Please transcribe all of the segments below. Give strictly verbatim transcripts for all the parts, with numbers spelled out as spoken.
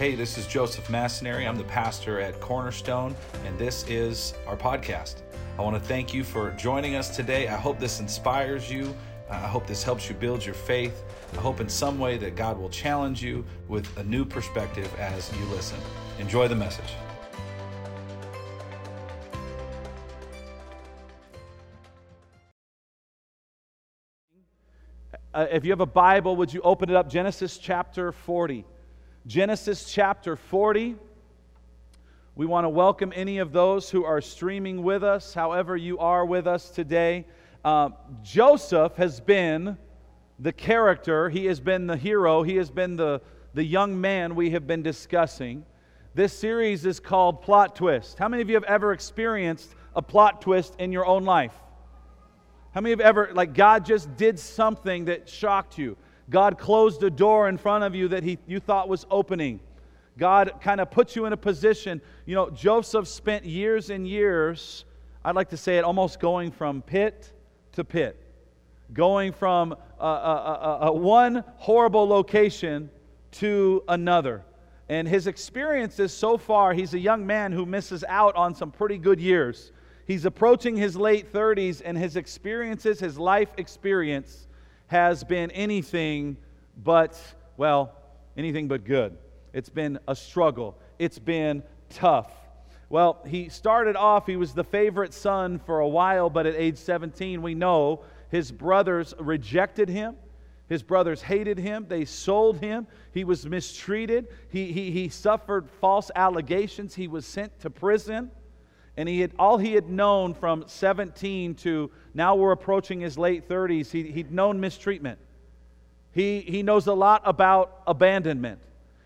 Hey, this is Joseph Massanary. I'm the pastor at Cornerstone, and this is our podcast. I want to thank you for joining us today. I hope this inspires you. I hope this helps you build your faith. I hope in some way that God will challenge you with a new perspective as you listen. Enjoy the message. Uh, if you have a Bible, would you open it up? Genesis chapter forty. Genesis chapter forty. We want to welcome any of those who are streaming with us, however you are with us today. Uh, Joseph has been the character, he has been the hero, he has been the, the young man we have been discussing. This series is called Plot Twist. How many of you have ever experienced a plot twist in your own life? How many have ever, like, God just did something that shocked you? God closed a door in front of you that he you thought was opening. God kind of put you in a position. You know, Joseph spent years and years, I'd like to say it, almost going from pit to pit, going from uh, uh, uh, uh, one horrible location to another. And his experiences so far, he's a young man who misses out on some pretty good years. He's approaching his late thirties, and his experiences, his life experience, has been anything but, well, anything but good. It's been a struggle. It's been tough. Well, he started off, he was the favorite son for a while, but at age seventeen, we know his brothers rejected him. His brothers hated him. They sold him. He was mistreated. He, he, he suffered false allegations. He was sent to prison. And he had all he had known from seventeen to now we're approaching his late thirties, he, he'd known mistreatment. He, he knows a lot about abandonment.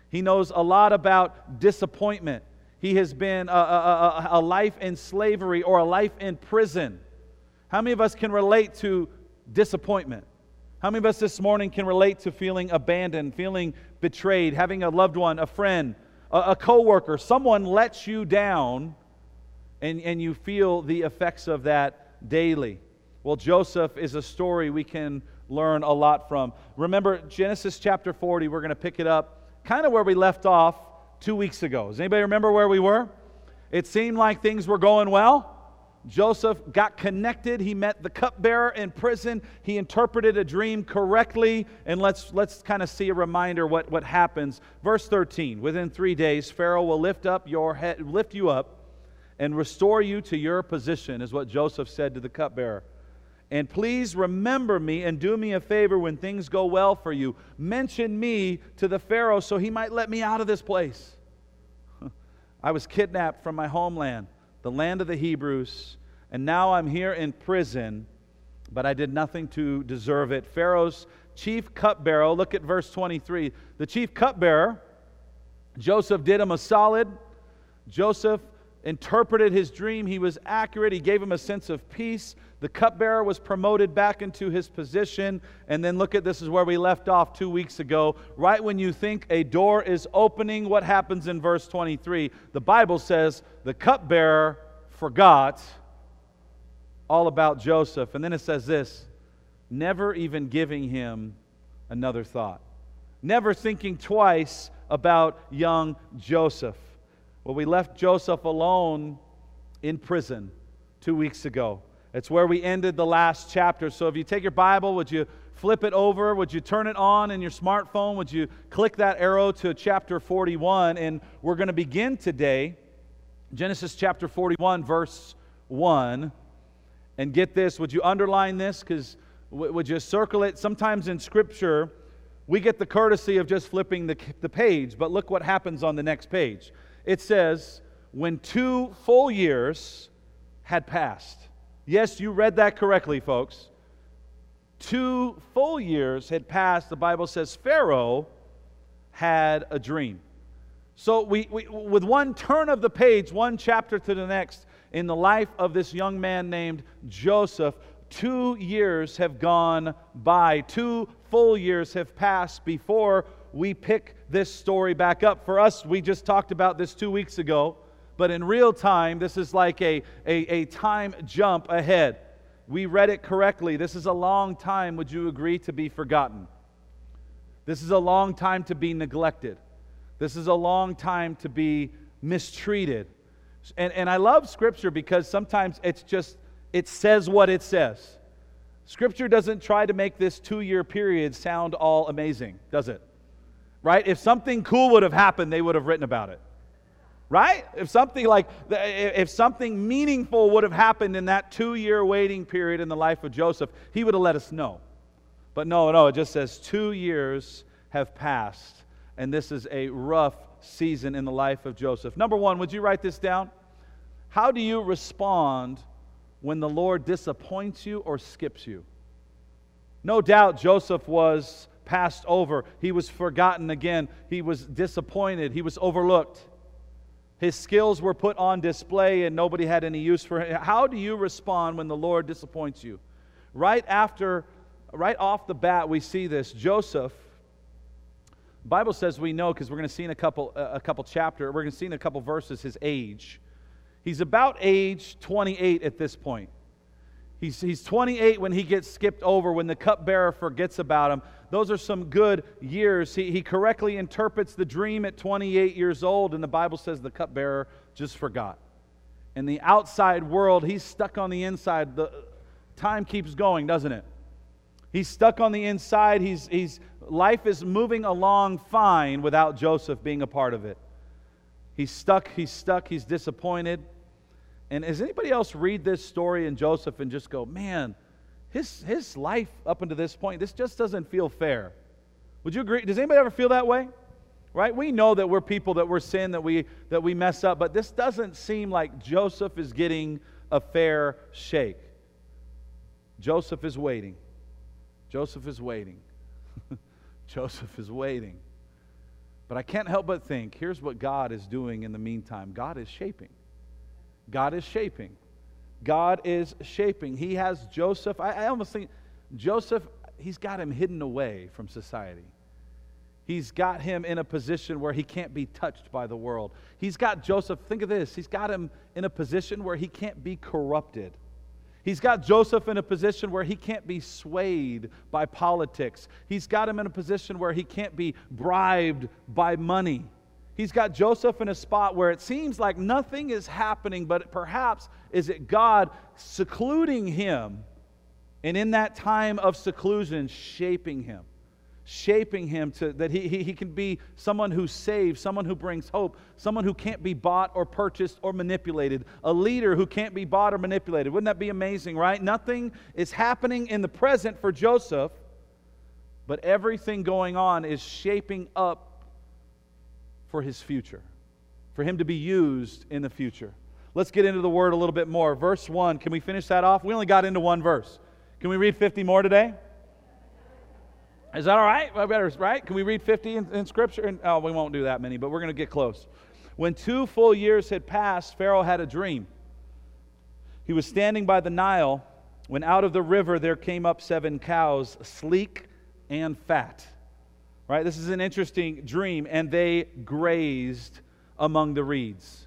He knows a lot about disappointment. He has been a, a, a, a life in slavery or a life in prison. How many of us can relate to disappointment? How many of us this morning can relate to feeling abandoned, feeling betrayed, having a loved one, a friend, a, a coworker, someone lets you down? And, and you feel the effects of that daily. Well, Joseph is a story we can learn a lot from. Remember, Genesis chapter forty, we're going to pick it up kind of where we left off two weeks ago. Does anybody remember where we were? It seemed like things were going well. Joseph got connected. He met the cupbearer in prison. He interpreted a dream correctly. And let's let's kind of see a reminder what, what happens. Verse thirteen, within three days, Pharaoh will lift up your head, lift you up, and restore you to your position, is what Joseph said to the cupbearer. And please remember me and do me a favor when things go well for you. Mention me to the Pharaoh so he might let me out of this place. I was kidnapped from my homeland, the land of the Hebrews, and now I'm here in prison, but I did nothing to deserve it. Pharaoh's chief cupbearer, look at verse twenty-three. The chief cupbearer, Joseph did him a solid. Joseph interpreted his dream. He was accurate. He gave him a sense of peace. The cupbearer was promoted back into his position. And then look at this is where we left off two weeks ago. Right when you think a door is opening, what happens in verse twenty-three? The Bible says the cupbearer forgot all about Joseph. And then it says this, never even giving him another thought. Never thinking twice about young Joseph. Well, we left Joseph alone in prison two weeks ago. It's where we ended the last chapter. So if you take your Bible, would you flip it over? Would you turn it on in your smartphone? Would you click that arrow to chapter forty-one? And we're going to begin today, Genesis chapter forty-one, verse one. And get this, would you underline this? Because w- would you circle it? Sometimes in Scripture, we get the courtesy of just flipping the, the page, but look what happens on the next page. It says, when two full years had passed. Yes, you read that correctly, folks. Two full years had passed. The Bible says Pharaoh had a dream. So we, we with one turn of the page, one chapter to the next, in the life of this young man named Joseph, two years have gone by. Two full years have passed before we pick this story back up. For us, we just talked about this two weeks ago, but in real time, this is like a, a, a time jump ahead. We read it correctly. This is a long time, would you agree, to be forgotten. This is a long time to be neglected. This is a long time to be mistreated. And, and I love Scripture because sometimes it's just, it says what it says. Scripture doesn't try to make this two-year period sound all amazing, does it? Right? If something cool would have happened, they would have written about it. Right? If something like, if something meaningful would have happened in that two-year waiting period in the life of Joseph, he would have let us know. But no, no, it just says two years have passed, and this is a rough season in the life of Joseph. Number one, would you write this down? How do you respond when the Lord disappoints you or skips you? No doubt Joseph was passed over. He was forgotten again. He was disappointed. He was overlooked. His skills were put on display and nobody had any use for him. How do you respond when the Lord disappoints you? Right after, right off the bat, we see this. Joseph, the Bible says we know because we're going to see in a couple, a couple chapters, we're going to see in a couple verses his age. He's about age twenty-eight at this point. He's, he's twenty-eight when he gets skipped over, when the cupbearer forgets about him. Those are some good years. He, he correctly interprets the dream at twenty-eight years old, and the Bible says the cupbearer just forgot. In the outside world, he's stuck on the inside. The time keeps going, doesn't it? He's stuck on the inside. He's, he's, life is moving along fine without Joseph being a part of it. He's stuck, he's stuck, he's disappointed. And does anybody else read this story in Joseph and just go, man, his his life up until this point, this just doesn't feel fair. Would you agree? Does anybody ever feel that way? Right? We know that we're people, that we're sin, that we that we mess up, but this doesn't seem like Joseph is getting a fair shake. Joseph is waiting. Joseph is waiting. Joseph is waiting. But I can't help but think, here's what God is doing in the meantime. God is shaping. God is shaping. God is shaping. He has Joseph. I, I almost think Joseph, he's got him hidden away from society. He's got him in a position where he can't be touched by the world. He's got Joseph, think of this, he's got him in a position where he can't be corrupted. He's got Joseph in a position where he can't be swayed by politics. He's got him in a position where he can't be bribed by money. He's got Joseph in a spot where it seems like nothing is happening, but perhaps is it God secluding him, and in that time of seclusion, shaping him, shaping him to that he, he, he can be someone who saves, someone who brings hope, someone who can't be bought or purchased or manipulated, a leader who can't be bought or manipulated. Wouldn't that be amazing, right? Nothing is happening in the present for Joseph, but everything going on is shaping up for his future, for him to be used in the future. Let's get into the Word a little bit more. Verse one, can we finish that off? We only got into one verse. Can we read fifty more today? Is that all right? Well, better, right? Can we read fifty in, in Scripture? And, oh, we won't do that many, but we're going to get close. When two full years had passed, Pharaoh had a dream. He was standing by the Nile when out of the river there came up seven cows, sleek and fat. Right? This is an interesting dream. And they grazed among the reeds.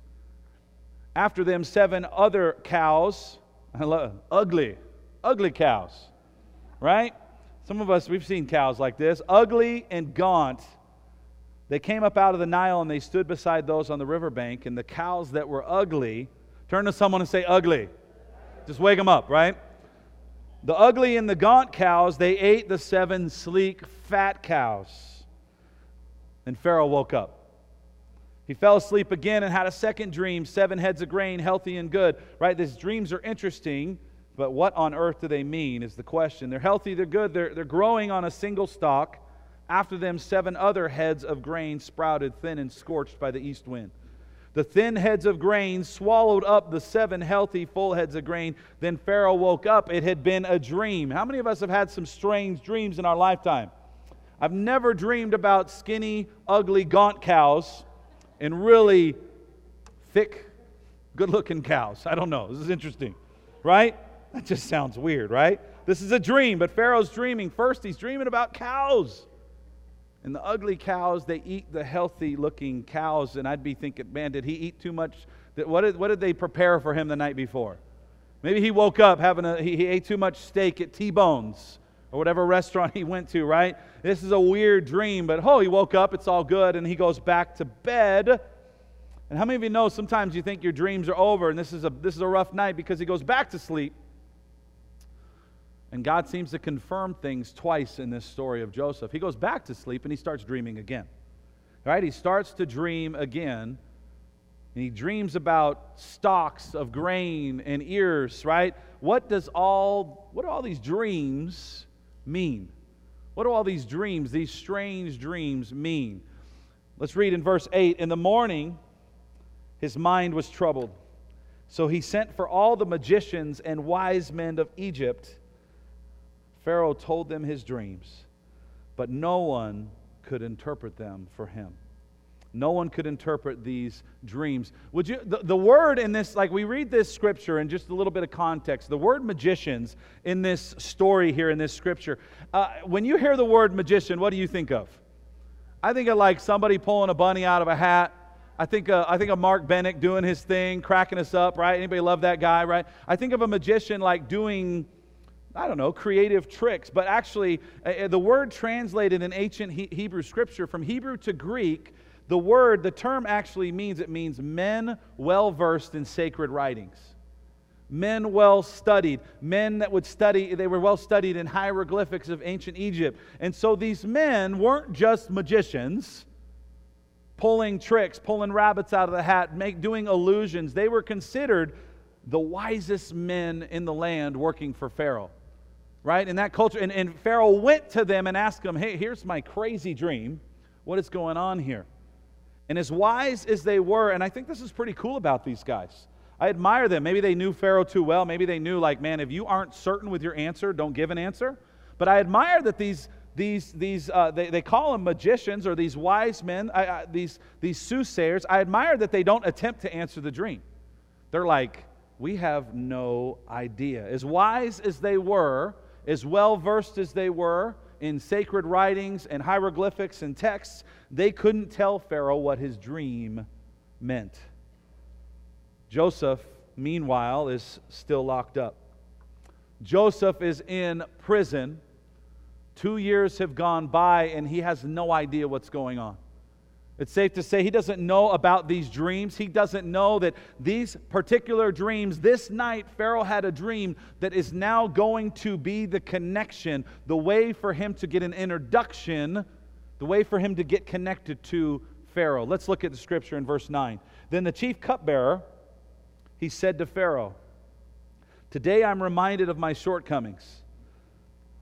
After them, seven other cows, I love, ugly, ugly cows, right? Some of us, we've seen cows like this, ugly and gaunt. They came up out of the Nile and they stood beside those on the riverbank, and the cows that were ugly, turn to someone and say ugly. Just wake them up, right? The ugly and the gaunt cows, they ate the seven sleek, fat cows. And Pharaoh woke up. He fell asleep again and had a second dream, seven heads of grain, healthy and good. Right? These dreams are interesting. But what on earth do they mean is the question. They're healthy, they're good, they're, they're growing on a single stalk. After them, seven other heads of grain sprouted thin and scorched by the east wind. The thin heads of grain swallowed up the seven healthy full heads of grain. Then Pharaoh woke up. It had been a dream. How many of us have had some strange dreams in our lifetime? I've never dreamed about skinny, ugly, gaunt cows and really thick, good-looking cows. I don't know. This is interesting, right? That just sounds weird, right? This is a dream, but Pharaoh's dreaming. First, he's dreaming about cows. And the ugly cows, they eat the healthy-looking cows. And I'd be thinking, man, did he eat too much? What did, what did they prepare for him the night before? Maybe he woke up having a, he, he ate too much steak at T-Bones, or whatever restaurant he went to, right? This is a weird dream, but oh, he woke up, it's all good, and he goes back to bed. And how many of you know sometimes you think your dreams are over, and this is a this is a rough night because he goes back to sleep. And God seems to confirm things twice in this story of Joseph. He goes back to sleep, and he starts dreaming again, right? He starts to dream again, and he dreams about stalks of grain and ears, right? What does all, what do all these dreams mean? What do all these dreams, these strange dreams mean? Let's read in verse eight. In the morning, his mind was troubled. So he sent for all the magicians and wise men of Egypt. Pharaoh told them his dreams, but no one could interpret them for him. No one could interpret these dreams. Would you, the, the word in this, like we read this scripture in just a little bit of context, the word magicians in this story here in this scripture, uh, when you hear the word magician, what do you think of? I think of like somebody pulling a bunny out of a hat. I think uh, I think of Mark Bennick doing his thing, cracking us up, right? Anybody love that guy, right? I think of a magician like doing, I don't know, creative tricks. But actually, uh, the word translated in ancient he- Hebrew scripture from Hebrew to Greek, the word, the term actually means, it means men well-versed in sacred writings. Men well-studied. Men that would study, they were well-studied in hieroglyphics of ancient Egypt. And so these men weren't just magicians pulling tricks, pulling rabbits out of the hat, make, doing illusions. They were considered the wisest men in the land working for Pharaoh, right? In that culture. And, and Pharaoh went to them and asked them, hey, here's my crazy dream. What is going on here? And as wise as they were, and I think this is pretty cool about these guys. I admire them. Maybe they knew Pharaoh too well. Maybe they knew, like, man, if you aren't certain with your answer, don't give an answer. But I admire that these, these, these uh, they, they call them magicians or these wise men, I, I, these, these soothsayers. I admire that they don't attempt to answer the dream. They're like, we have no idea. As wise as they were, as well-versed as they were in sacred writings and hieroglyphics and texts, they couldn't tell Pharaoh what his dream meant. Joseph, meanwhile, is still locked up. Joseph is in prison. Two years have gone by, and he has no idea what's going on. It's safe to say he doesn't know about these dreams. He doesn't know that these particular dreams, this night Pharaoh had a dream that is now going to be the connection, the way for him to get an introduction, the way for him to get connected to Pharaoh. Let's look at the scripture in verse nine. Then the chief cupbearer, he said to Pharaoh, "Today I'm reminded of my shortcomings."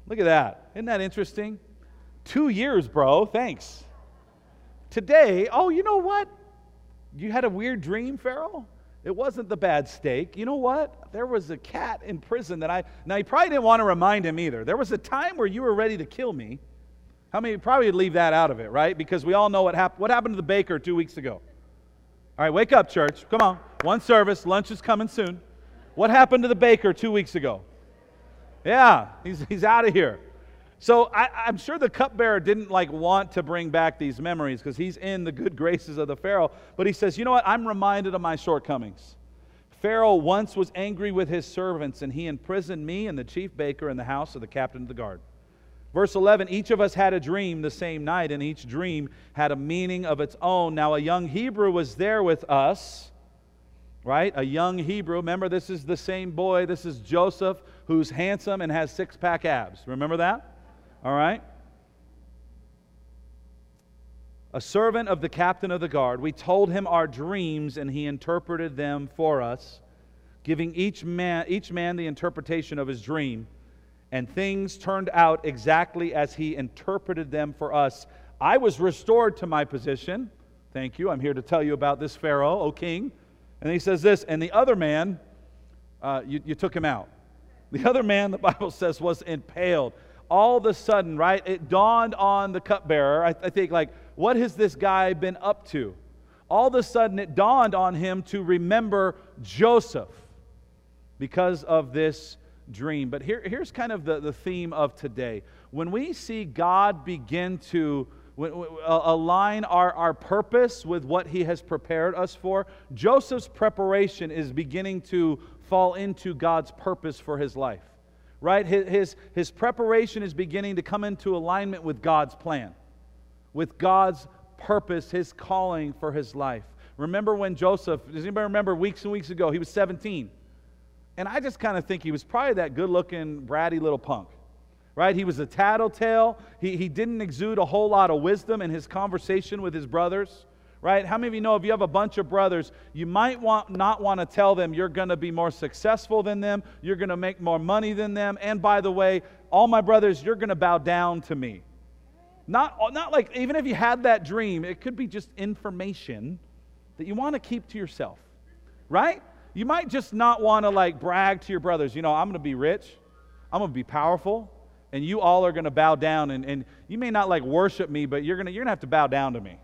Look at that. Isn't that interesting? Two years, bro. Thanks. Today, oh, you know what? You had a weird dream, Pharaoh? It wasn't the bad steak. You know what? There was a cat in prison that I... Now, you probably didn't want to remind him either. There was a time where you were ready to kill me. How many probably leave that out of it, right? Because we all know what happened. What happened to the baker two weeks ago? All right, wake up, church. Come on. One service. Lunch is coming soon. What happened to the baker two weeks ago? Yeah, he's he's out of here. So I, I'm sure the cupbearer didn't like want to bring back these memories because he's in the good graces of the Pharaoh. But he says, you know what? I'm reminded of my shortcomings. Pharaoh once was angry with his servants, and he imprisoned me and the chief baker in the house of the captain of the guard. Verse eleven, each of us had a dream the same night, and each dream had a meaning of its own. Now a young Hebrew was there with us, right? A young Hebrew. Remember, this is the same boy. This is Joseph, who's handsome and has six-pack abs. Remember that? All right. A servant of the captain of the guard, we told him our dreams, and he interpreted them for us, giving each man each man the interpretation of his dream. And things turned out exactly as he interpreted them for us. I was restored to my position. Thank you. I'm here to tell you about this Pharaoh, O king. And he says this, and the other man, uh, you, you took him out. The other man, the Bible says, was impaled. All of a sudden, right, it dawned on the cupbearer, I, th- I think, like, what has this guy been up to? All of a sudden, it dawned on him to remember Joseph because of this dream. But here, here's kind of the, the theme of today. When we see God begin to w- w- align our, our purpose with what He has prepared us for, Joseph's preparation is beginning to fall into God's purpose for his life. right? His, his, his preparation is beginning to come into alignment with God's plan, with God's purpose, His calling for his life. Remember when Joseph, does anybody remember weeks and weeks ago, he was seventeen. And I just kind of think he was probably that good-looking, bratty little punk, right? He was a tattletale. He, he didn't exude a whole lot of wisdom in his conversation with his brothers, right? How many of you know if you have a bunch of brothers, you might want not want to tell them you're going to be more successful than them, you're going to make more money than them, and by the way, all my brothers, you're going to bow down to me. Not, not like, even if you had that dream, it could be just information that you want to keep to yourself, right? You might just not want to like brag to your brothers, you know, I'm going to be rich, I'm going to be powerful, and you all are going to bow down, and, and you may not like worship me, but you're going to, you're going to have to bow down to me.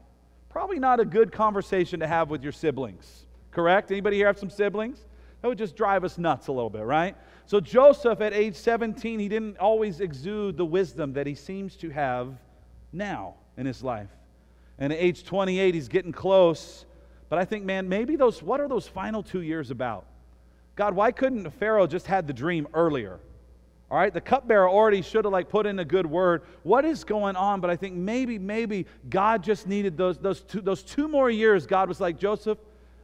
Probably not a good conversation to have with your siblings, correct? Anybody here have some siblings? That would just drive us nuts a little bit, right? So Joseph at age seventeen, he didn't always exude the wisdom that he seems to have now in his life. And at age twenty-eight, he's getting close. But I think, man, maybe those, what are those final two years about? God, why couldn't Pharaoh just had the dream earlier? All right, the cupbearer already should have like put in a good word. What is going on? But I think maybe, maybe God just needed those, those, two, those two more years. God was like, Joseph,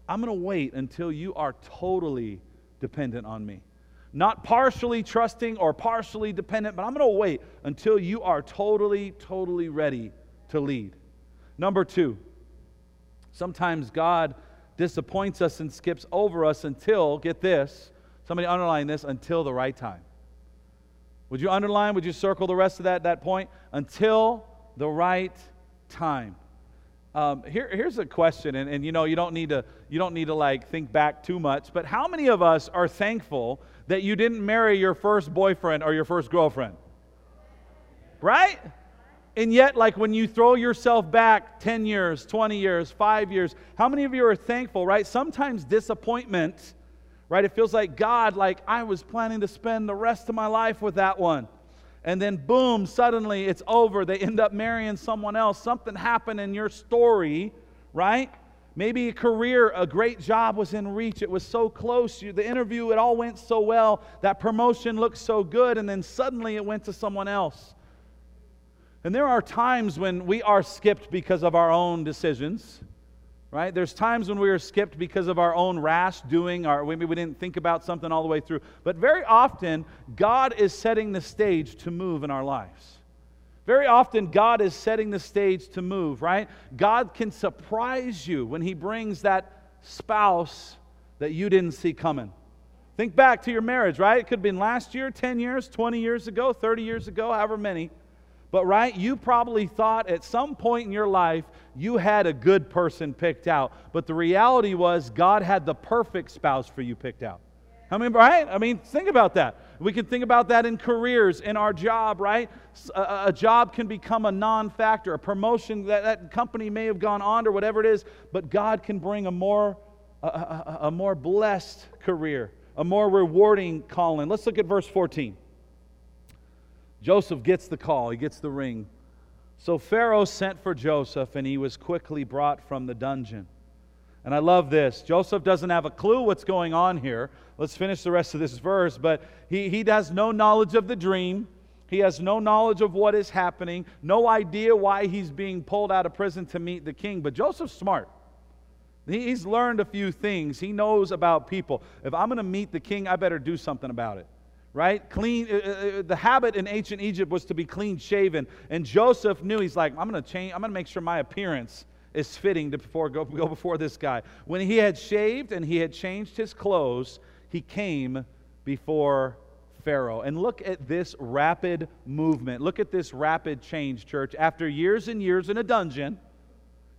I'm going to wait until you are totally dependent on me. Not partially trusting or partially dependent, but I'm going to wait until you are totally, totally ready to lead. Number two. Sometimes God disappoints us and skips over us until, get this, somebody underline this, until the right time. Would you underline, would you circle the rest of that, that point? Until the right time. Um, here, here's a question, and, and you know, you don't need to, you don't need to like think back too much, but how many of us are thankful that you didn't marry your first boyfriend or your first girlfriend? Right? And yet, like when you throw yourself back ten years, twenty years, five years, how many of you are thankful, right? Sometimes disappointment, right? It feels like, God, like I was planning to spend the rest of my life with that one. And then boom, suddenly it's over. They end up marrying someone else. Something happened in your story, right? Maybe a career, a great job was in reach. It was so close. You, the interview, it all went so well. That promotion looked so good. And then suddenly it went to someone else. And there are times when we are skipped because of our own decisions, right? There's times when we are skipped because of our own rash doing, or maybe we didn't think about something all the way through. But very often, God is setting the stage to move in our lives. Very often, God is setting the stage to move, right? God can surprise you when He brings that spouse that you didn't see coming. Think back to your marriage, right? It could have been last year, ten years, twenty years ago, thirty years ago, however many. But, right, you probably thought at some point in your life you had a good person picked out. But the reality was God had the perfect spouse for you picked out. I mean, right? I mean, think about that. We can think about that in careers, in our job, right? A, a job can become a non-factor, a promotion that that company may have gone on or whatever it is. But God can bring a more, a, a, a more blessed career, a more rewarding calling. Let's look at verse fourteen. Joseph gets the call. He gets the ring. So Pharaoh sent for Joseph, and he was quickly brought from the dungeon. And I love this. Joseph doesn't have a clue what's going on here. Let's finish the rest of this verse. But he, he has no knowledge of the dream. He has no knowledge of what is happening. No idea why he's being pulled out of prison to meet the king. But Joseph's smart. He, he's learned a few things. He knows about people. If I'm going to meet the king, I better do something about it. Right? Clean. Uh, uh, the habit in ancient Egypt was to be clean-shaven. And Joseph knew, he's like, I'm going to change. I'm going to make sure my appearance is fitting to before, go, go before this guy. When he had shaved and he had changed his clothes, he came before Pharaoh. And look at this rapid movement. Look at this rapid change, church. After years and years in a dungeon,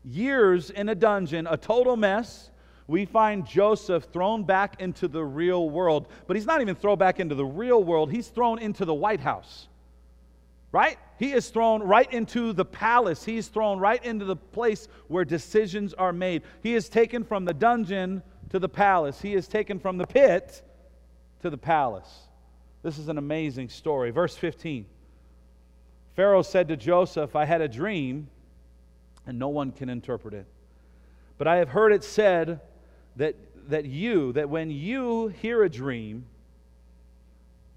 years in a dungeon, a total mess, we find Joseph thrown back into the real world. But he's not even thrown back into the real world. He's thrown into the White House, right? He is thrown right into the palace. He's thrown right into the place where decisions are made. He is taken from the dungeon to the palace. He is taken from the pit to the palace. This is an amazing story. Verse fifteen. Pharaoh said to Joseph, I had a dream, and no one can interpret it. But I have heard it said, That that you, that when you hear a dream,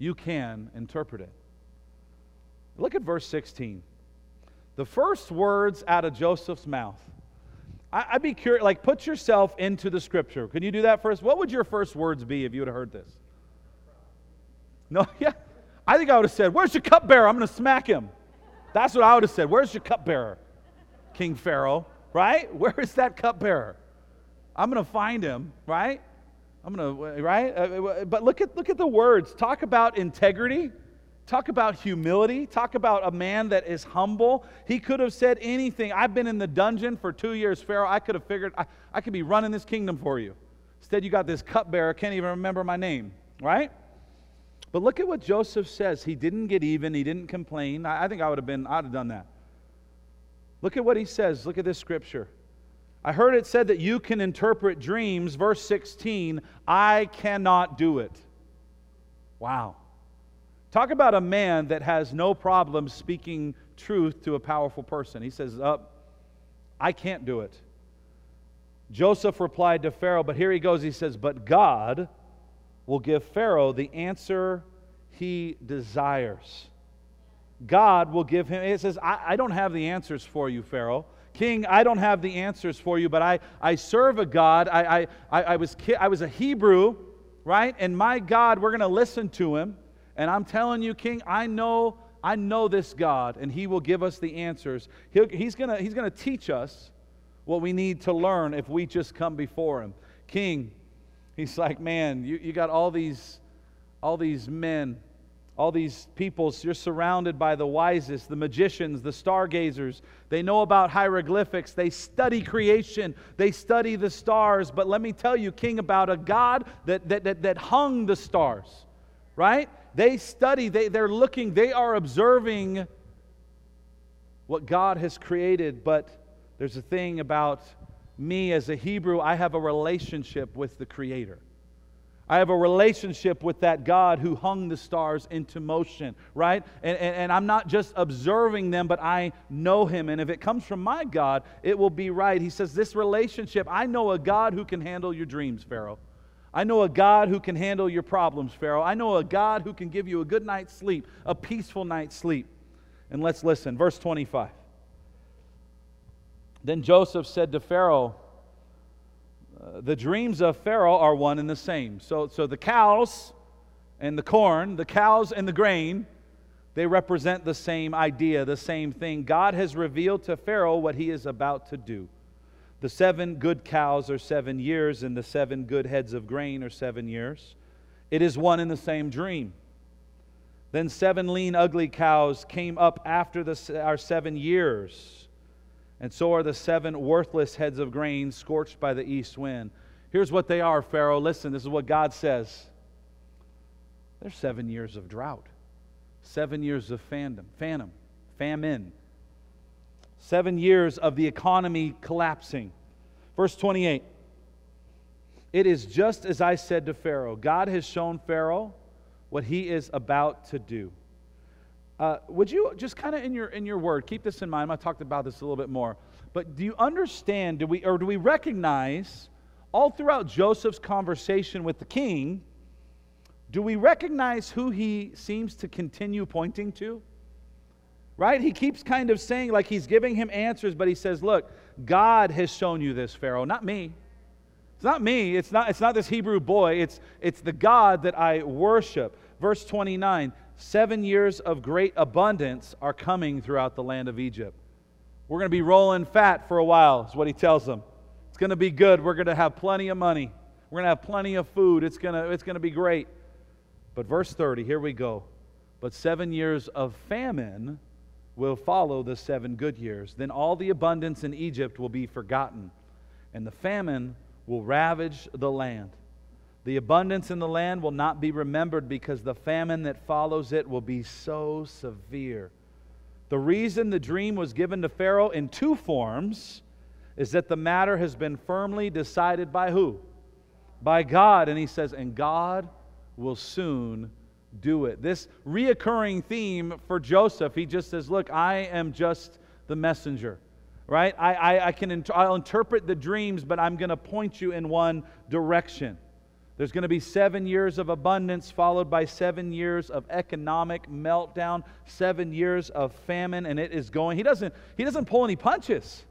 you can interpret it. Look at verse sixteen. The first words out of Joseph's mouth. I, I'd be curious, like, put yourself into the scripture. Can you do that first? What would your first words be if you would have heard this? No, yeah. I think I would have said, where's your cupbearer? I'm going to smack him. That's what I would have said. Where's your cupbearer, King Pharaoh? Right? Where is that cupbearer? I'm going to find him, right? I'm going to, right? But look at look at the words. Talk about integrity. Talk about humility. Talk about a man that is humble. He could have said anything. I've been in the dungeon for two years, Pharaoh. I could have figured, I, I could be running this kingdom for you. Instead, you got this cupbearer. Can't even remember my name, right? But look at what Joseph says. He didn't get even. He didn't complain. I, I think I would have been, I would have done that. Look at what he says. Look at this scripture. I heard it said that you can interpret dreams. Verse sixteen, I cannot do it. Wow. Talk about a man that has no problem speaking truth to a powerful person. He says, uh, I can't do it. Joseph replied to Pharaoh, but here he goes. He says, but God will give Pharaoh the answer he desires. God will give him. It says, I, I don't have the answers for you, Pharaoh. King, I don't have the answers for you, but I, I serve a God. I, I, I, I, was ki- I was a Hebrew, right? And my God, we're going to listen to him. And I'm telling you, King, I know I know this God, and he will give us the answers. He'll, he's going he's gonna to teach us what we need to learn if we just come before him. King, he's like, man, you, you got all these, all these men, all these peoples, you're surrounded by the wisest, the magicians, the stargazers. They know about hieroglyphics. They study creation. They study the stars. But let me tell you, King, about a God that that that, that hung the stars, right? They study. They, they're looking. They are observing what God has created. But there's a thing about me as a Hebrew. I have a relationship with the Creator. I have a relationship with that God who hung the stars into motion, right? And, and, and I'm not just observing them, but I know him. And if it comes from my God, it will be right. He says, this relationship, I know a God who can handle your dreams, Pharaoh. I know a God who can handle your problems, Pharaoh. I know a God who can give you a good night's sleep, a peaceful night's sleep. And let's listen. Verse twenty-five. Then Joseph said to Pharaoh, the dreams of Pharaoh are one and the same. So, so the cows and the corn, the cows and the grain, they represent the same idea, the same thing. God has revealed to Pharaoh what he is about to do. The seven good cows are seven years, and the seven good heads of grain are seven years. It is one and the same dream. Then seven lean, ugly cows came up after the, our seven years. And so are the seven worthless heads of grain scorched by the east wind. Here's what they are, Pharaoh. Listen, this is what God says. There's seven years of drought. Seven years of fandom, phantom, famine. Seven years of the economy collapsing. Verse twenty-eight. It is just as I said to Pharaoh. God has shown Pharaoh what he is about to do. Uh, would you just kind of in your in your word keep this in mind? I talked about this a little bit more, but do you understand? Do we or do we recognize all throughout Joseph's conversation with the king? Do we recognize who he seems to continue pointing to? Right? He keeps kind of saying like he's giving him answers, but he says, "Look, God has shown you this, Pharaoh, not me. It's not me. It's not. It's not this Hebrew boy. It's it's the God that I worship." Verse twenty-nine. Seven years of great abundance are coming throughout the land of Egypt. We're going to be rolling fat for a while, is what he tells them. It's going to be good. We're going to have plenty of money. We're going to have plenty of food. It's going to, it's going to be great. But verse thirty, here we go. But seven years of famine will follow the seven good years. Then all the abundance in Egypt will be forgotten, and the famine will ravage the land. The abundance in the land will not be remembered because the famine that follows it will be so severe. The reason the dream was given to Pharaoh in two forms is that the matter has been firmly decided by who? By God. And he says, and God will soon do it. This reoccurring theme for Joseph, he just says, look, I am just the messenger. Right? I, I, I can, inter- I'll interpret the dreams, but I'm going to point you in one direction. There's going to be seven years of abundance followed by seven years of economic meltdown, seven years of famine, and it is going. He doesn't, he doesn't pull any punches.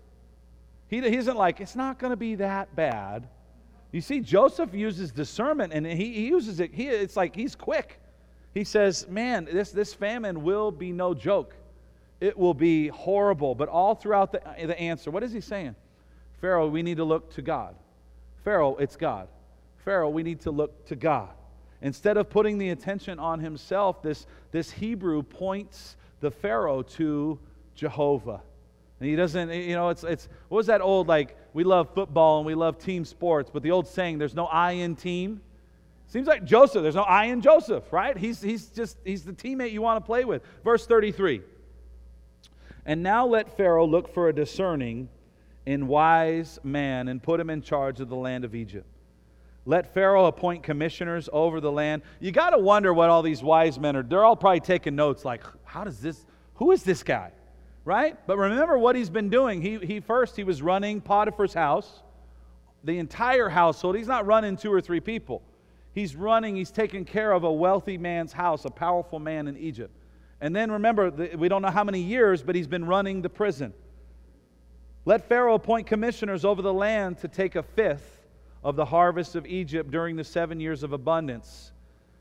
He, he isn't like, it's not going to be that bad. You see, Joseph uses discernment, and he, he uses it. He, it's like he's quick. He says, man, this, this famine will be no joke. It will be horrible. But all throughout the, the answer, what is he saying? Pharaoh, we need to look to God. Pharaoh, it's God. Pharaoh, we need to look to God. Instead of putting the attention on himself, this, this Hebrew points the Pharaoh to Jehovah. And he doesn't, you know, it's, it's what was that old, like, we love football and we love team sports, but the old saying, there's no I in team. Seems like Joseph, there's no I in Joseph, right? He's, he's just, he's the teammate you want to play with. Verse thirty-three, and now let Pharaoh look for a discerning and wise man and put him in charge of the land of Egypt. Let Pharaoh appoint commissioners over the land. You got to wonder what all these wise men are. They're all probably taking notes like, how does this, who is this guy, right? But remember what he's been doing. He, he first, he was running Potiphar's house, the entire household. He's not running two or three people. He's running, he's taking care of a wealthy man's house, a powerful man in Egypt. And then remember, we don't know how many years, but he's been running the prison. Let Pharaoh appoint commissioners over the land to take a fifth of the harvest of Egypt during the seven years of abundance.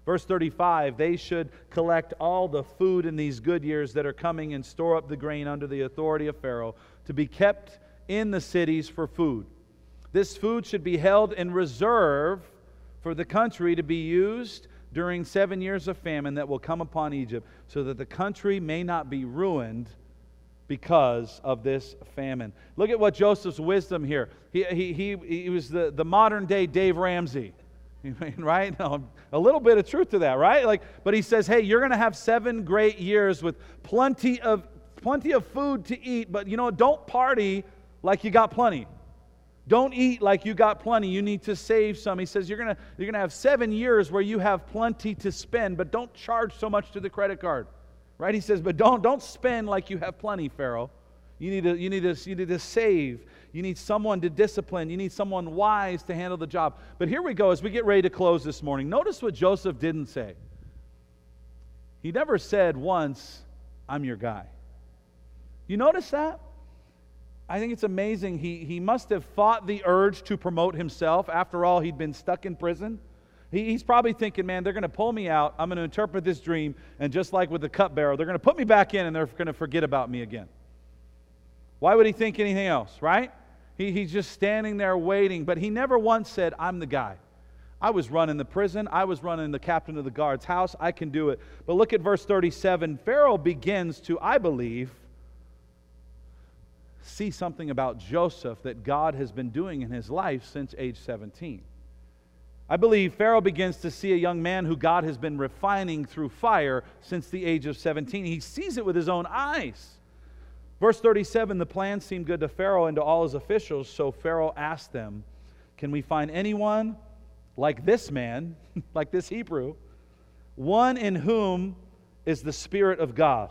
Verse thirty-five, they should collect all the food in these good years that are coming and store up the grain under the authority of Pharaoh to be kept in the cities for food. This food should be held in reserve for the country to be used during seven years of famine that will come upon Egypt, so that the country may not be ruined because of this famine. Look at what Joseph's wisdom here. He he he, he was the, the modern day Dave Ramsey, right? No, a little bit of truth to that, right? Like, but he says, hey, you're going to have seven great years with plenty of plenty of food to eat, but you know, don't party like you got plenty. Don't eat like you got plenty. You need to save some. He says you're gonna you're gonna have seven years where you have plenty to spend, but don't charge so much to the credit card. Right? He says, but don't don't spend like you have plenty, Pharaoh. You need to you need to you need to save. You need someone to discipline. You need someone wise to handle the job. But here we go as we get ready to close this morning. Notice what Joseph didn't say. He never said once, "I'm your guy." You notice that? I think it's amazing. He he must have fought the urge to promote himself. After all, he'd been stuck in prison. He's probably thinking, man, they're going to pull me out. I'm going to interpret this dream. And just like with the cupbearer, they're going to put me back in and they're going to forget about me again. Why would he think anything else, right? He, he's just standing there waiting. But he never once said, I'm the guy. I was running the prison. I was running the captain of the guard's house. I can do it. But look at verse thirty-seven. Pharaoh begins to, I believe, see something about Joseph that God has been doing in his life since age seventeen. I believe Pharaoh begins to see a young man who God has been refining through fire since the age of seventeen. He sees it with his own eyes. Verse thirty-seven, the plan seemed good to Pharaoh and to all his officials, so Pharaoh asked them, can we find anyone like this man, like this Hebrew, one in whom is the Spirit of God?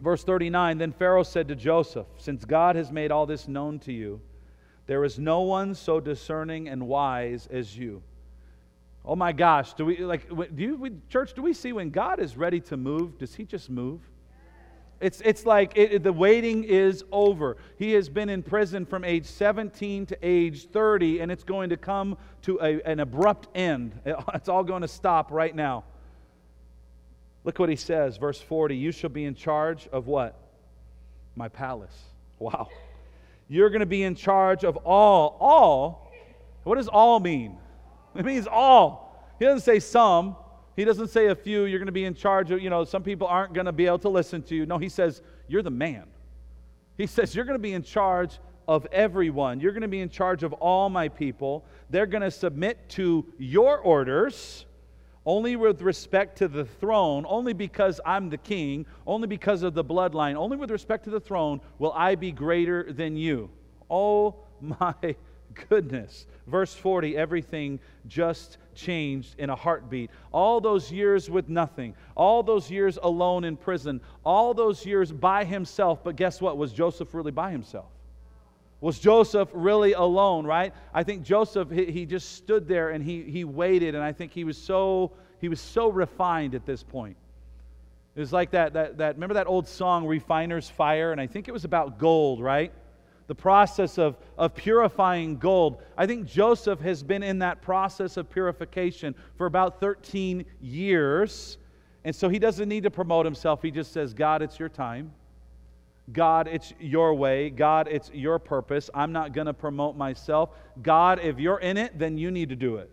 Verse thirty-nine, then Pharaoh said to Joseph, since God has made all this known to you, there is no one so discerning and wise as you. Oh my gosh, do we, like, do you, we, church, do we see when God is ready to move, does He just move? It's, it's like it, it, the waiting is over. He has been in prison from age seventeen to age thirty, and it's going to come to a, an abrupt end. It, it's all going to stop right now. Look what he says, verse forty, you shall be in charge of what? My palace. Wow. You're going to be in charge of all. All, what does all mean? It means all. He doesn't say some. He doesn't say a few. You're going to be in charge of, you know, some people aren't going to be able to listen to you. No, he says, you're the man. He says, you're going to be in charge of everyone. You're going to be in charge of all my people. They're going to submit to your orders only with respect to the throne, only because I'm the king, only because of the bloodline, only with respect to the throne will I be greater than you. Oh my goodness. Verse forty, everything just changed in a heartbeat. All those years with nothing, all those years alone in prison, all those years by himself, but guess what? Was Joseph really by himself? Was Joseph really alone, right? I think Joseph, he, he just stood there and he, he waited, and I think he was so he was so refined at this point. It was like that, that, that, remember that old song, Refiner's Fire? And I think it was about gold, right? The process of, of purifying gold. I think Joseph has been in that process of purification for about thirteen years. And so he doesn't need to promote himself. He just says, God, it's your time. God, it's your way. God, it's your purpose. I'm not going to promote myself. God, if you're in it, then you need to do it.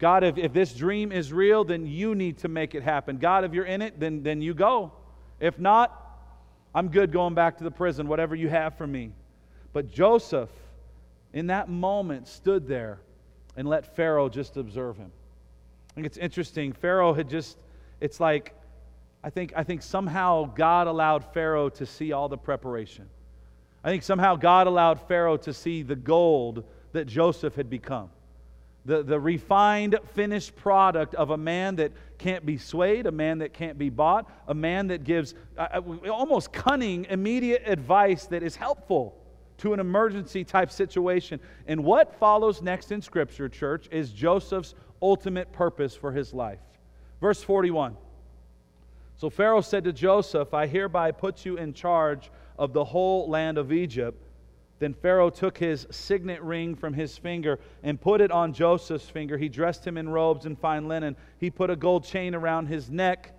God, if, if this dream is real, then you need to make it happen. God, if you're in it, then, then you go. If not, I'm good going back to the prison, whatever you have for me. But Joseph, in that moment, stood there and let Pharaoh just observe him. I think it's interesting. Pharaoh had just, it's like, I think, I think somehow God allowed Pharaoh to see all the preparation. I think somehow God allowed Pharaoh to see the gold that Joseph had become. The, the refined, finished product of a man that can't be swayed, a man that can't be bought, a man that gives uh, almost cunning, immediate advice that is helpful to an emergency type situation. And what follows next in Scripture, church, is Joseph's ultimate purpose for his life. Verse forty-one. So Pharaoh said to Joseph, I hereby put you in charge of the whole land of Egypt. Then Pharaoh took his signet ring from his finger and put it on Joseph's finger. He dressed him in robes and fine linen. He put a gold chain around his neck.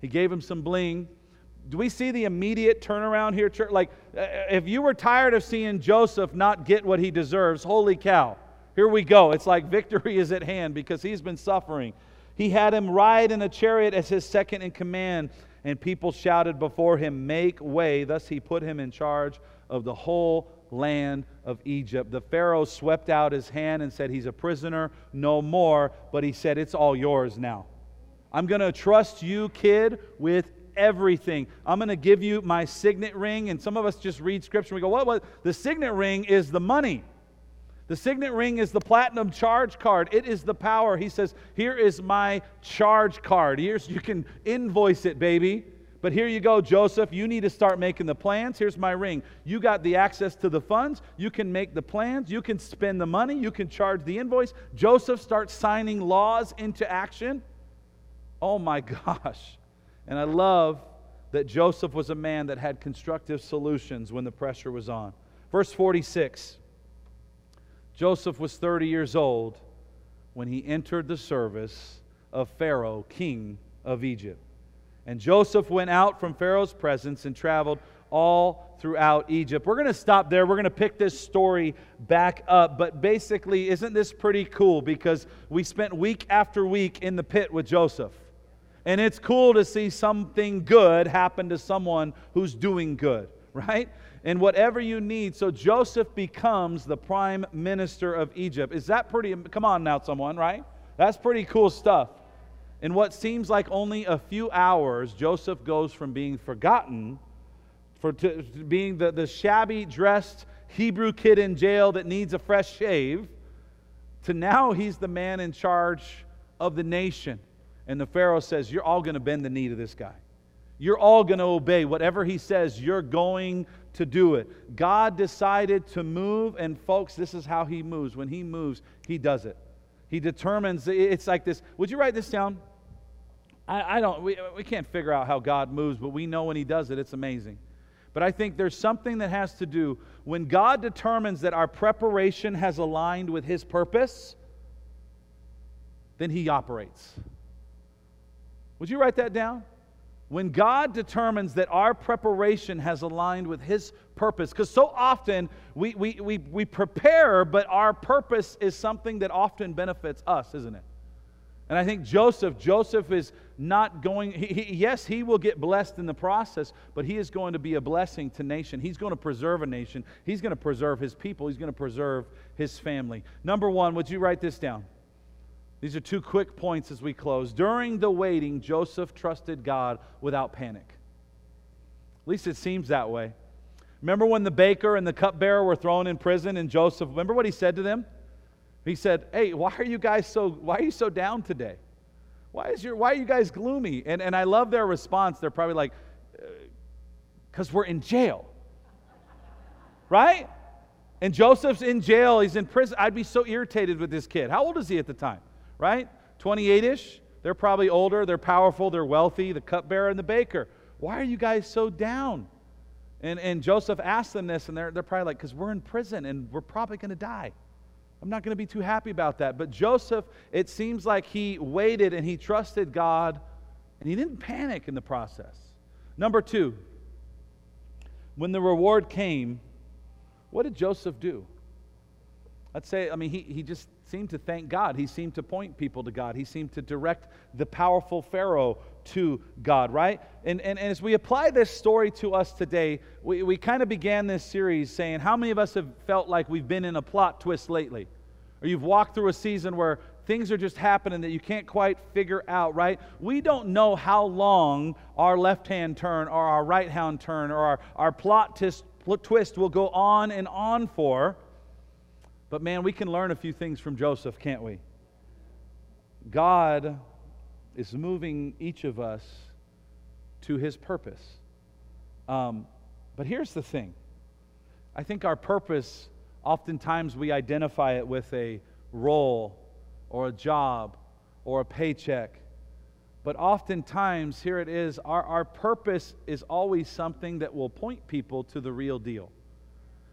He gave him some bling. Do we see the immediate turnaround here, church? Like, if you were tired of seeing Joseph not get what he deserves, holy cow, here we go. It's like victory is at hand because he's been suffering. He had him ride in a chariot as his second in command, and people shouted before him, make way. Thus he put him in charge of the whole land of Egypt. The Pharaoh swept out his hand and said, he's a prisoner no more, but he said, it's all yours now. I'm going to trust you, kid, with everything. I'm going to give you my signet ring. And some of us just read Scripture and we go, what, what? The signet ring is the money. The signet ring is the platinum charge card. It is the power. He says, here is my charge card. Here's, you can invoice it, baby. But here you go, Joseph. You need to start making the plans. Here's my ring. You got the access to the funds. You can make the plans. You can spend the money. You can charge the invoice. Joseph starts signing laws into action. Oh my gosh. And I love that Joseph was a man that had constructive solutions when the pressure was on. Verse forty-six. Joseph was thirty years old when he entered the service of Pharaoh, king of Egypt. And Joseph went out from Pharaoh's presence and traveled all throughout Egypt. We're going to stop there. We're going to pick this story back up. But basically, isn't this pretty cool? Because we spent week after week in the pit with Joseph. And it's cool to see something good happen to someone who's doing good, right? And whatever you need. So Joseph becomes the prime minister of Egypt. Is that pretty? Come on now, someone, right? That's pretty cool stuff. In what seems like only a few hours, Joseph goes from being forgotten, for to, to being the, the shabby-dressed Hebrew kid in jail that needs a fresh shave, to now he's the man in charge of the nation. And the Pharaoh says, you're all going to bend the knee to this guy. You're all going to obey. Whatever he says, you're going to do it. God decided to move, and folks, this is how he moves. When he moves, he does it. He determines, it's like this. Would you write this down? I, I don't, we, we can't figure out how God moves, but we know when he does it, it's amazing. But I think there's something that has to do, when God determines that our preparation has aligned with his purpose, then he operates. Would you write that down? When God determines that our preparation has aligned with his purpose, because so often we, we, we, we prepare, but our purpose is something that often benefits us, isn't it? And I think Joseph, Joseph is not going, he, he, yes, he will get blessed in the process, but he is going to be a blessing to nation. He's going to preserve a nation. He's going to preserve his people. He's going to preserve his family. Number one, would you write this down? These are two quick points as we close. During the waiting, Joseph trusted God without panic. At least it seems that way. Remember when the baker and the cupbearer were thrown in prison, and Joseph, remember what he said to them? He said, hey, why are you guys so, why are you so down today? Why is your, why are you guys gloomy? And, and I love their response. They're probably like, because we're in jail. Right? And Joseph's in jail. He's in prison. I'd be so irritated with this kid. How old is he at the time? Right? twenty-eight-ish? They're probably older. They're powerful. They're wealthy. The cupbearer and the baker. Why are you guys so down? And and Joseph asked them this, and they're, they're probably like, because we're in prison, and we're probably going to die. I'm not going to be too happy about that. But Joseph, it seems like he waited, and he trusted God, and he didn't panic in the process. Number two, when the reward came, what did Joseph do? Let's say, I mean, he, he just seemed to thank God. He seemed to point people to God. He seemed to direct the powerful Pharaoh to God, right? And, and, and as we apply this story to us today, we, we kind of began this series saying, how many of us have felt like we've been in a plot twist lately? Or you've walked through a season where things are just happening that you can't quite figure out, right? We don't know how long our left-hand turn or our right-hand turn or our, our plot twist, twist will go on and on for. But man, we can learn a few things from Joseph, can't we? God is moving each of us to His purpose. Um, but here's the thing. I think our purpose, oftentimes we identify it with a role or a job or a paycheck. But oftentimes, here it is, our, our purpose is always something that will point people to the real deal.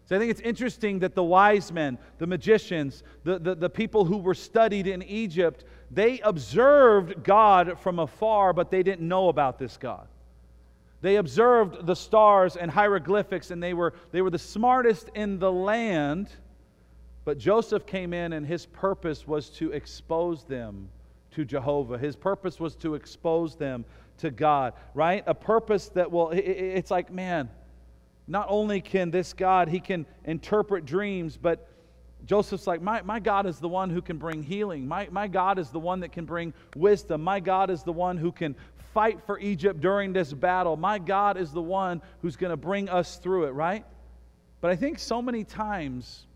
So I think it's interesting that the wise men, the magicians, the, the, the people who were studied in Egypt, they observed God from afar, but they didn't know about this God. They observed the stars and hieroglyphics, and they were, they were the smartest in the land. But Joseph came in, and his purpose was to expose them to Jehovah. His purpose was to expose them to God, right? A purpose that will, it's like, man, not only can this God, He can interpret dreams, but Joseph's like, my, my God is the one who can bring healing. My, my God is the one that can bring wisdom. My God is the one who can fight for Egypt during this battle. My God is the one who's going to bring us through it, right? But I think so many times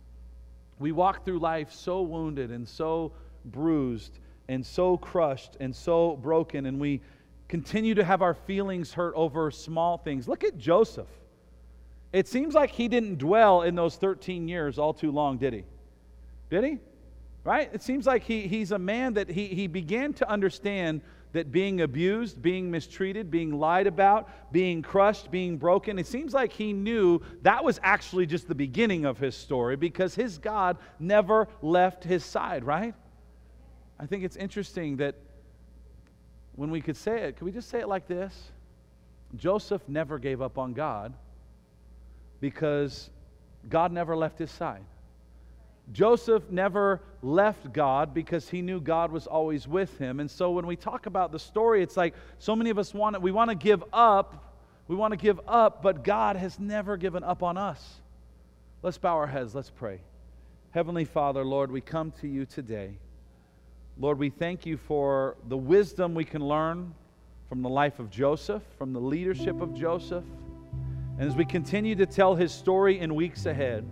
we walk through life so wounded and so bruised and so crushed and so broken, and we continue to have our feelings hurt over small things. Look at Joseph. It seems like he didn't dwell in those thirteen years all too long, did he? Did he? Right? It seems like he, he's a man that he, he began to understand that being abused, being mistreated, being lied about, being crushed, being broken, it seems like he knew that was actually just the beginning of his story, because his God never left his side, right? I think it's interesting that when we could say it, can we just say it like this? Joseph never gave up on God, because God never left his side. Joseph never left God, because he knew God was always with him. And so when we talk about the story, it's like so many of us want to, we want to give up, we want to give up, but God has never given up on us. Let's bow our heads, let's pray. Heavenly Father, Lord, we come to you today. Lord, we thank you for the wisdom we can learn from the life of Joseph, from the leadership of Joseph. And as we continue to tell his story in weeks ahead,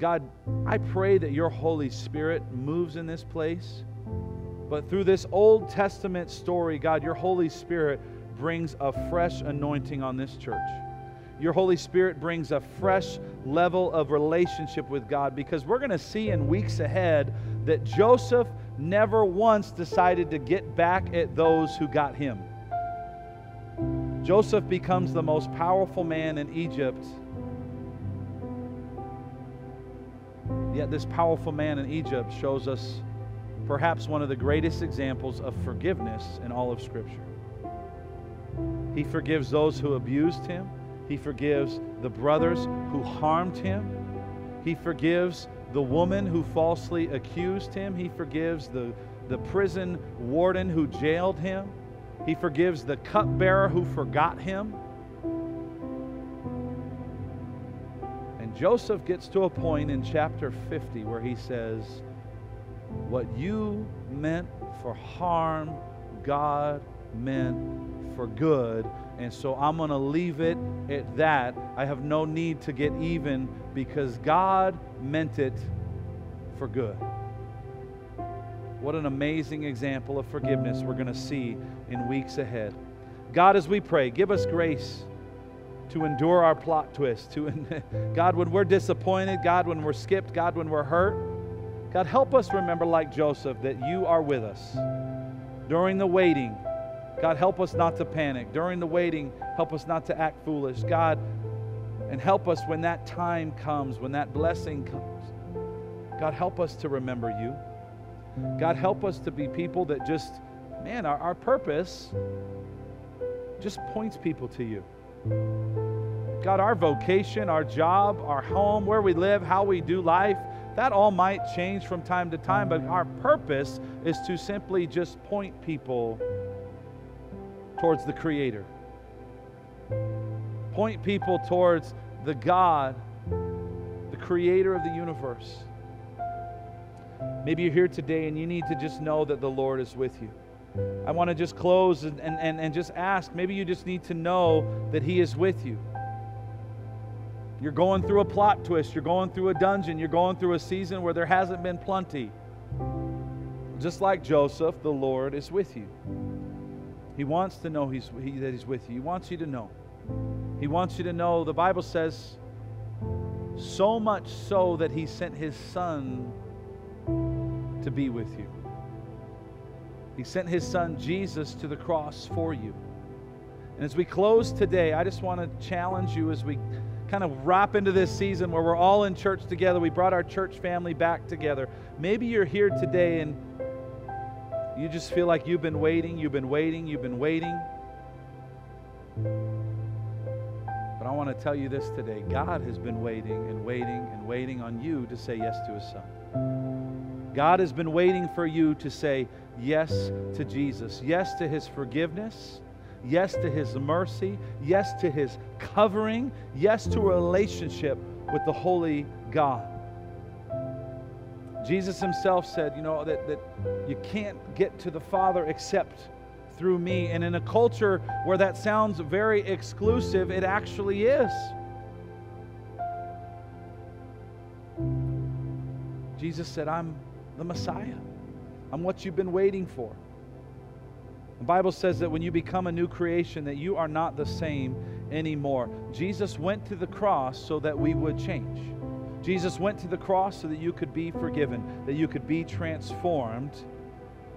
God, I pray that your Holy Spirit moves in this place. But through this Old Testament story, God, your Holy Spirit brings a fresh anointing on this church. Your Holy Spirit brings a fresh level of relationship with God, because we're going to see in weeks ahead that Joseph never once decided to get back at those who got him. Joseph becomes the most powerful man in Egypt. Yet this powerful man in Egypt shows us perhaps one of the greatest examples of forgiveness in all of Scripture. He forgives those who abused him. He forgives the brothers who harmed him. He forgives the woman who falsely accused him. He forgives the, the prison warden who jailed him. He forgives the cupbearer who forgot him. Joseph gets to a point in chapter fifty where he says, what you meant for harm, God meant for good. And so I'm going to leave it at that. I have no need to get even, because God meant it for good. What an amazing example of forgiveness we're going to see in weeks ahead. God, as we pray, give us grace to endure our plot twist. To God, when we're disappointed, God, when we're skipped, God, when we're hurt, God, help us remember, like Joseph, that you are with us. During the waiting, God, help us not to panic. During the waiting, help us not to act foolish. God, and help us when that time comes, when that blessing comes. God, help us to remember you. God, help us to be people that just, man, our, our purpose just points people to you. God, our vocation, our job, our home, where we live, how we do life, that all might change from time to time, but our purpose is to simply just point people towards the Creator. Point people towards the God, the Creator of the universe. Maybe you're here today and you need to just know that the Lord is with you. I want to just close and, and, and just ask, maybe you just need to know that He is with you. You're going through a plot twist. You're going through a dungeon. You're going through a season where there hasn't been plenty. Just like Joseph, the Lord is with you. He wants to know he's, he, that He's with you. He wants you to know. He wants you to know, the Bible says, so much so that He sent His Son to be with you. He sent His Son, Jesus, to the cross for you. And as we close today, I just want to challenge you as we kind of wrap into this season where we're all in church together. We brought our church family back together. Maybe you're here today and you just feel like you've been waiting, you've been waiting, you've been waiting. But I want to tell you this today. God has been waiting and waiting and waiting on you to say yes to His Son. God has been waiting for you to say yes to Jesus, yes to His forgiveness, yes to His mercy, yes to His covering, yes to a relationship with the Holy God. Jesus Himself said, you know, that, that you can't get to the Father except through me. And in a culture where that sounds very exclusive, it actually is. Jesus said, I'm the Messiah. I'm what you've been waiting for. The Bible says that when you become a new creation, that you are not the same anymore. Jesus went to the cross so that we would change. Jesus went to the cross so that you could be forgiven, that you could be transformed.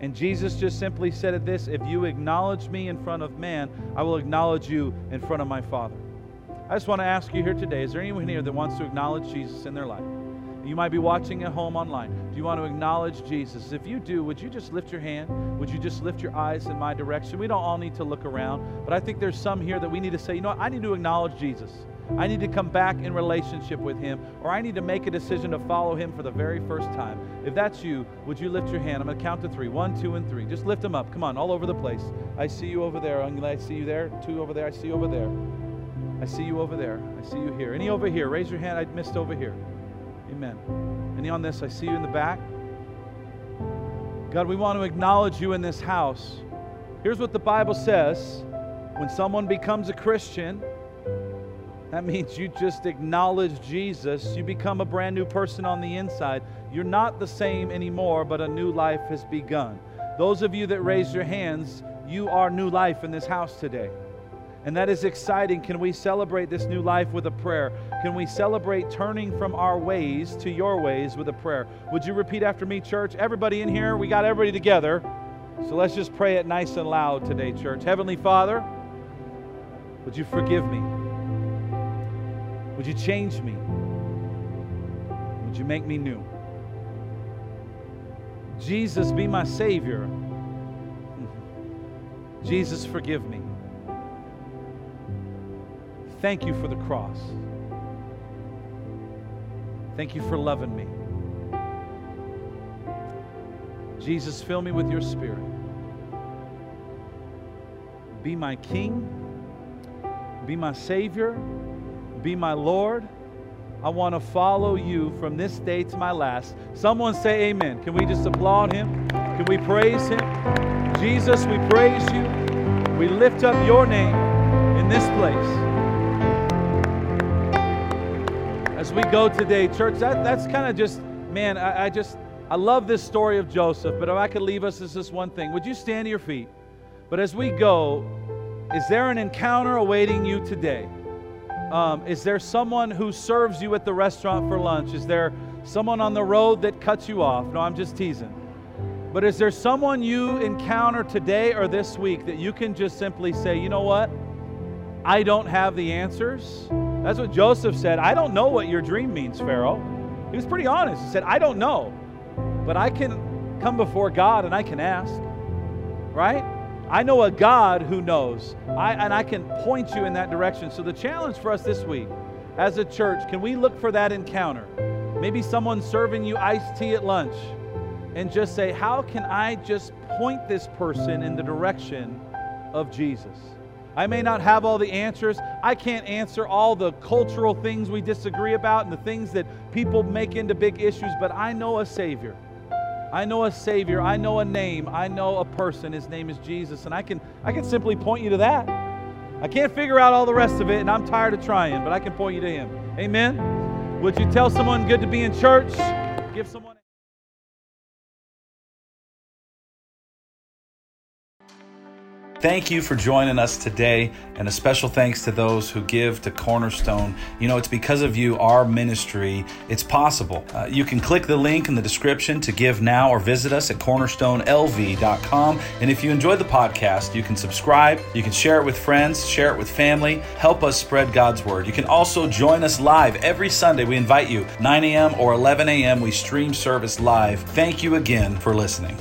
And Jesus just simply said at this, if you acknowledge me in front of man, I will acknowledge you in front of my Father. I just want to ask you here today, is there anyone here that wants to acknowledge Jesus in their life? You might be watching at home online. Do you want to acknowledge Jesus? If you do, would you just lift your hand? Would you just lift your eyes in my direction? We don't all need to look around, but I think there's some here that we need to say, you know what, I need to acknowledge Jesus. I need to come back in relationship with Him, or I need to make a decision to follow Him for the very first time. If that's you, would you lift your hand? I'm going to count to three. One, two, and three. Just lift them up. Come on, all over the place. I see you over there. I see you there. Two over there. I see you over there. I see you over there. I see you here. Any over here? Raise your hand. I missed over here. Amen. Any on this? I see you in the back. God, we want to acknowledge you in this house. Here's what the Bible says. When someone becomes a Christian, that means you just acknowledge Jesus. You become a brand new person on the inside. You're not the same anymore, but a new life has begun. Those of you that raise your hands, you are new life in this house today. And that is exciting. Can we celebrate this new life with a prayer? Can we celebrate turning from our ways to your ways with a prayer? Would you repeat after me, church? Everybody in here, we got everybody together. So let's just pray it nice and loud today, church. Heavenly Father, would you forgive me? Would you change me? Would you make me new? Jesus, be my Savior. Jesus, forgive me. Thank you for the cross. Thank you for loving me. Jesus, fill me with your Spirit. Be my King. Be my Savior. Be my Lord. I want to follow you from this day to my last. Someone say amen. Can we just applaud him? Can we praise him? Jesus, we praise you. We lift up your name in this place. As we go today, church, that, that's kind of just, man, I, I just, I love this story of Joseph, but if I could leave us as this one thing, would you stand to your feet? But as we go, is there an encounter awaiting you today? Um, is there someone who serves you at the restaurant for lunch? Is there someone on the road that cuts you off? No, I'm just teasing. But is there someone you encounter today or this week that you can just simply say, you know what? I don't have the answers. That's what Joseph said. I don't know what your dream means, Pharaoh. He was pretty honest. He said, I don't know, but I can come before God and I can ask, right? I know a God who knows, I, and I can point you in that direction. So the challenge for us this week as a church, can we look for that encounter? Maybe someone serving you iced tea at lunch and just say, how can I just point this person in the direction of Jesus? I may not have all the answers. I can't answer all the cultural things we disagree about and the things that people make into big issues, but I know a Savior. I know a Savior. I know a name. I know a person. His name is Jesus, and I can I can simply point you to that. I can't figure out all the rest of it, and I'm tired of trying, but I can point you to Him. Amen? Would you tell someone good to be in church? Give someone... Thank you for joining us today, and a special thanks to those who give to Cornerstone. You know, it's because of you, our ministry, it's possible. Uh, you can click the link in the description to give now or visit us at cornerstone l v dot com. And if you enjoyed the podcast, you can subscribe, you can share it with friends, share it with family, help us spread God's word. You can also join us live every Sunday. We invite you, nine a.m. or eleven a.m. We stream service live. Thank you again for listening.